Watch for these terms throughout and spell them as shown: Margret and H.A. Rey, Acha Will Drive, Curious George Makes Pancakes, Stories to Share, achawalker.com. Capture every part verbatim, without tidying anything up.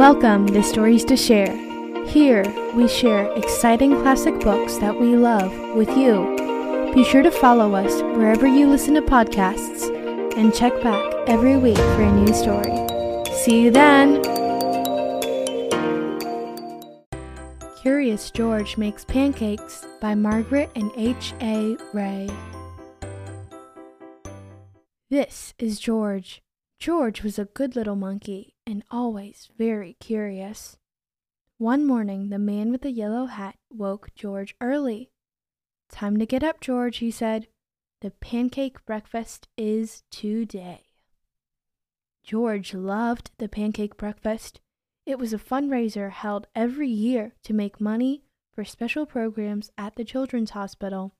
Welcome to Stories to Share. Here, we share exciting classic books that we love with you. Be sure to follow us wherever you listen to podcasts and check back every week for a new story. See you then! Curious George Makes Pancakes by Margret and H A. Rey. This is George. George was a good little monkey and always very curious. One morning, the man with the yellow hat woke George early. "Time to get up, George," he said. "The pancake breakfast is today." George loved the pancake breakfast. It was a fundraiser held every year to make money for special programs at the children's hospital.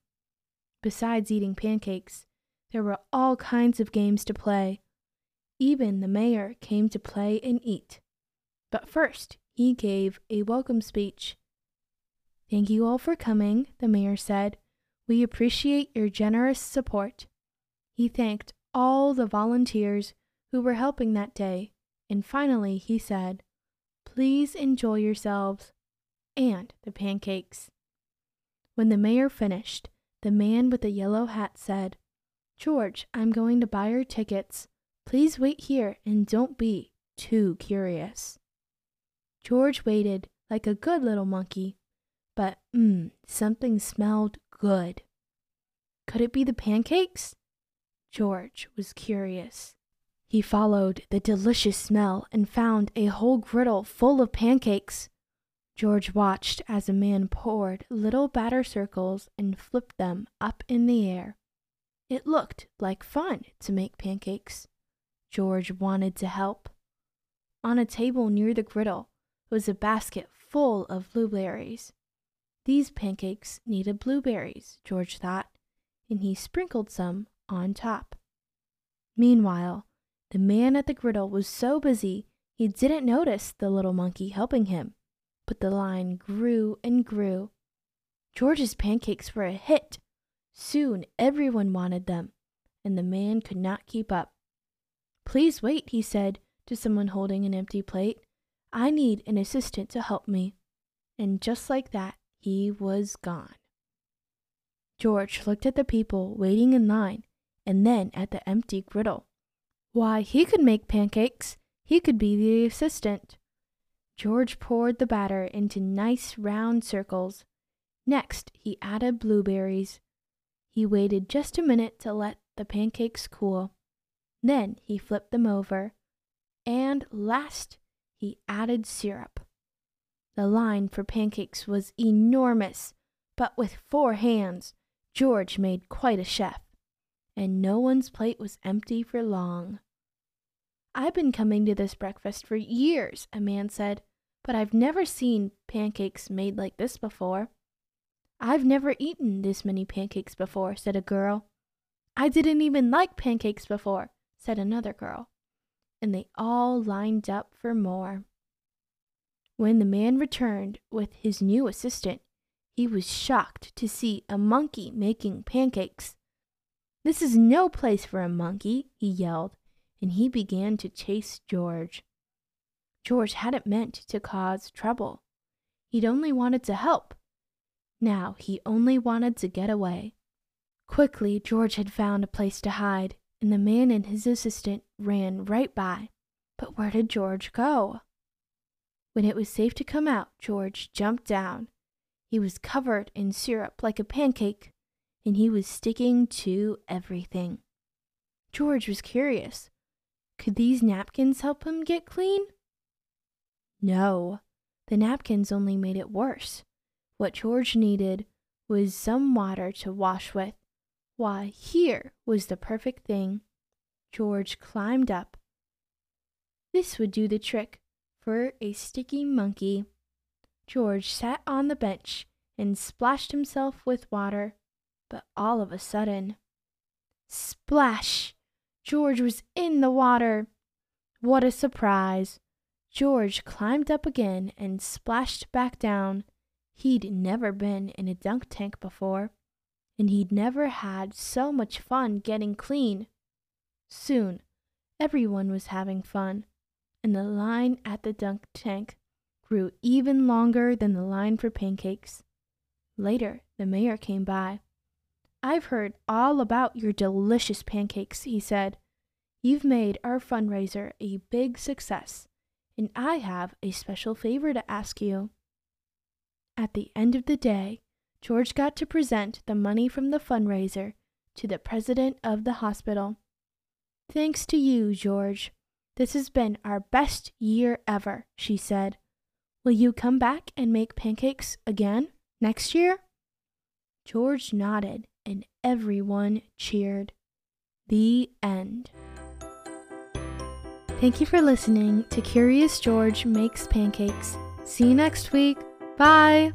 Besides eating pancakes, there were all kinds of games to play. Even the mayor came to play and eat. But first, he gave a welcome speech. "Thank you all for coming," the mayor said. "We appreciate your generous support." He thanked all the volunteers who were helping that day, and finally he said, "Please enjoy yourselves and the pancakes." When the mayor finished, the man with the yellow hat said, "George, I'm going to buy your tickets. Please wait here and don't be too curious." George waited like a good little monkey, but mm, something smelled good. Could it be the pancakes? George was curious. He followed the delicious smell and found a whole griddle full of pancakes. George watched as a man poured little batter circles and flipped them up in the air. It looked like fun to make pancakes. George wanted to help. On a table near the griddle was a basket full of blueberries. These pancakes needed blueberries, George thought, and he sprinkled some on top. Meanwhile, the man at the griddle was so busy he didn't notice the little monkey helping him, but the line grew and grew. George's pancakes were a hit. Soon everyone wanted them, and the man could not keep up. "Please wait," he said to someone holding an empty plate. "I need an assistant to help me." And just like that, he was gone. George looked at the people waiting in line and then at the empty griddle. Why, he could make pancakes. He could be the assistant. George poured the batter into nice round circles. Next, he added blueberries. He waited just a minute to let the pancakes cool. Then he flipped them over, and last, he added syrup. The line for pancakes was enormous, but with four hands, George made quite a chef, and no one's plate was empty for long. "I've been coming to this breakfast for years," a man said, "but I've never seen pancakes made like this before." "I've never eaten this many pancakes before," said a girl. "I didn't even like pancakes before," said another girl, and they all lined up for more. When the man returned with his new assistant, he was shocked to see a monkey making pancakes. "This is no place for a monkey," he yelled, and he began to chase George. George hadn't meant to cause trouble. He'd only wanted to help. Now he only wanted to get away. Quickly, George had found a place to hide, and the man and his assistant ran right by. But where did George go? When it was safe to come out, George jumped down. He was covered in syrup like a pancake, and he was sticking to everything. George was curious. Could these napkins help him get clean? No, the napkins only made it worse. What George needed was some water to wash with. Why, here was the perfect thing. George climbed up. This would do the trick for a sticky monkey. George sat on the bench and splashed himself with water, but all of a sudden, splash! George was in the water. What a surprise! George climbed up again and splashed back down. He'd never been in a dunk tank before, and he'd never had so much fun getting clean. Soon, everyone was having fun. and the line at the dunk tank grew even longer than the line for pancakes. Later, the mayor came by. "I've heard all about your delicious pancakes," he said. "You've made our fundraiser a big success, and I have a special favor to ask you." At the end of the day, George got to present the money from the fundraiser to the president of the hospital. "Thanks to you, George. This has been our best year ever," she said. "Will you come back and make pancakes again next year?" George nodded, and everyone cheered. The end. Thank you for listening to Curious George Makes Pancakes. See you next week. Bye!